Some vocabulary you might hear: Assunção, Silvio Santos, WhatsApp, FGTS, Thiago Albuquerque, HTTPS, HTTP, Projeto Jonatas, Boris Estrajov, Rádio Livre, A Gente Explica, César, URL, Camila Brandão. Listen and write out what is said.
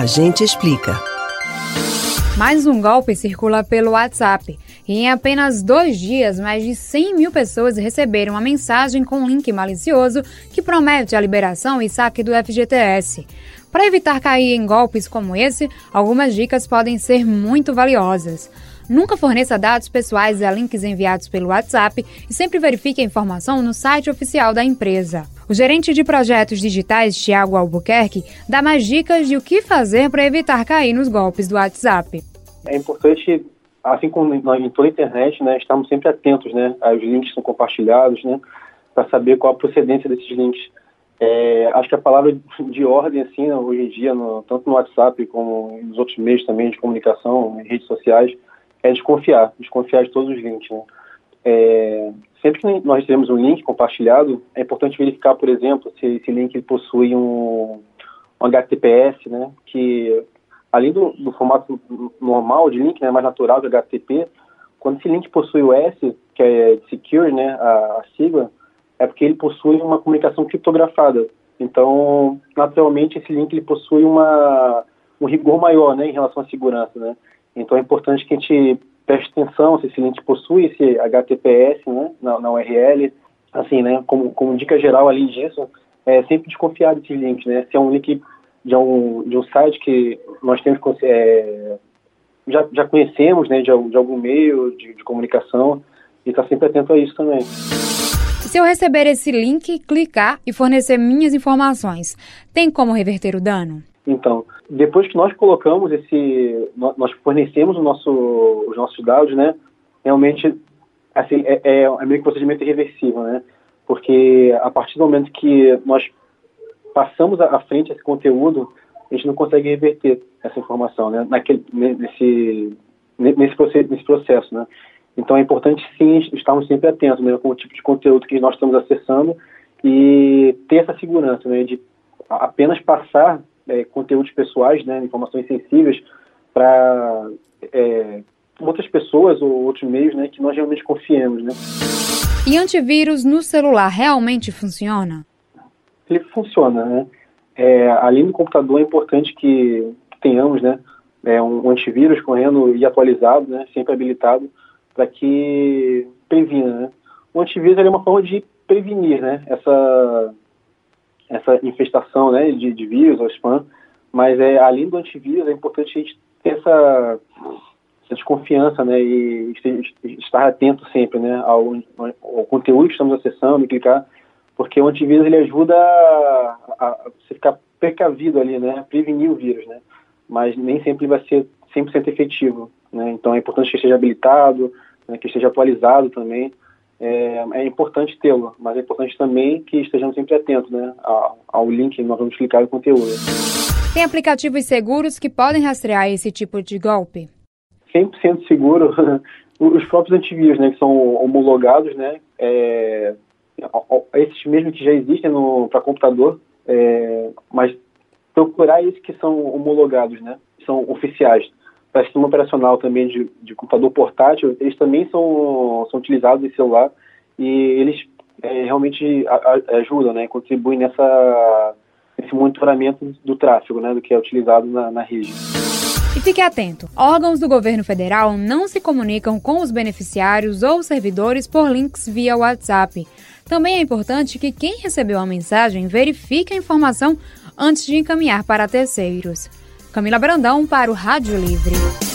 A Gente Explica. Mais um golpe circula pelo WhatsApp. E em apenas 2 dias, mais de 100 mil pessoas receberam uma mensagem com um link malicioso que promete a liberação e saque do FGTS. Para evitar cair em golpes como esse, algumas dicas podem ser muito valiosas. Nunca forneça dados pessoais a links enviados pelo WhatsApp e sempre verifique a informação no site oficial da empresa. O gerente de projetos digitais, Thiago Albuquerque, dá mais dicas de o que fazer para evitar cair nos golpes do WhatsApp. É importante, assim como em toda a internet, estamos sempre atentos, aos links que são compartilhados, para saber qual a procedência desses links. Acho que a palavra de ordem, hoje em dia, tanto no WhatsApp como nos outros meios também de comunicação, em redes sociais, é desconfiar de todos os links. Sempre que nós temos um link compartilhado, é importante verificar, por exemplo, se esse link possui um HTTPS, que além do formato normal de link, mais natural do HTTP, quando esse link possui o S, que é secure, a sigla, é porque ele possui uma comunicação criptografada. Então, naturalmente, esse link ele possui um rigor maior, em relação à segurança, Então é importante que a gente preste atenção se esse link possui esse HTTPS na URL. Como dica geral, além disso, sempre desconfiar desses links. Se é um link de um site que nós temos já conhecemos, de algum meio de comunicação, e estar sempre atento a isso também. Se eu receber esse link, clicar e fornecer minhas informações, tem como reverter o dano? Então, depois que nós colocamos nós fornecemos os nossos dados, realmente, é meio que um procedimento irreversível, porque a partir do momento que nós passamos à frente esse conteúdo, a gente não consegue reverter essa informação, nesse processo, Então, é importante, sim, estarmos sempre atentos, com o tipo de conteúdo que nós estamos acessando e ter essa segurança, de apenas passar conteúdos pessoais, informações sensíveis para outras pessoas ou outros meios, que nós realmente confiemos, E antivírus no celular realmente funciona? Ele funciona, Além do computador, é importante que tenhamos, um antivírus correndo e atualizado, sempre habilitado para que previna, O antivírus é uma forma de prevenir, essa infestação de vírus ou spam, mas além do antivírus é importante a gente ter essa desconfiança e estar atento sempre ao conteúdo que estamos acessando e clicar, porque o antivírus ele ajuda a você ficar precavido ali, a prevenir o vírus, mas nem sempre vai ser 100% efetivo, Então é importante que esteja habilitado, que esteja atualizado também. É importante tê-lo, mas é importante também que estejamos sempre atentos ao link que nós vamos clicar no conteúdo. Tem aplicativos seguros que podem rastrear esse tipo de golpe? 100% seguro. Os próprios antivírus, que são homologados, esses mesmos que já existem para computador, mas procurar esses que são homologados, são oficiais. Para sistema operacional também de computador portátil, eles também são utilizados em celular e eles realmente ajudam, contribuem nesse monitoramento do tráfego, do que é utilizado na rede. E fique atento, órgãos do governo federal não se comunicam com os beneficiários ou servidores por links via WhatsApp. Também é importante que quem recebeu a mensagem verifique a informação antes de encaminhar para terceiros. Camila Brandão para o Rádio Livre.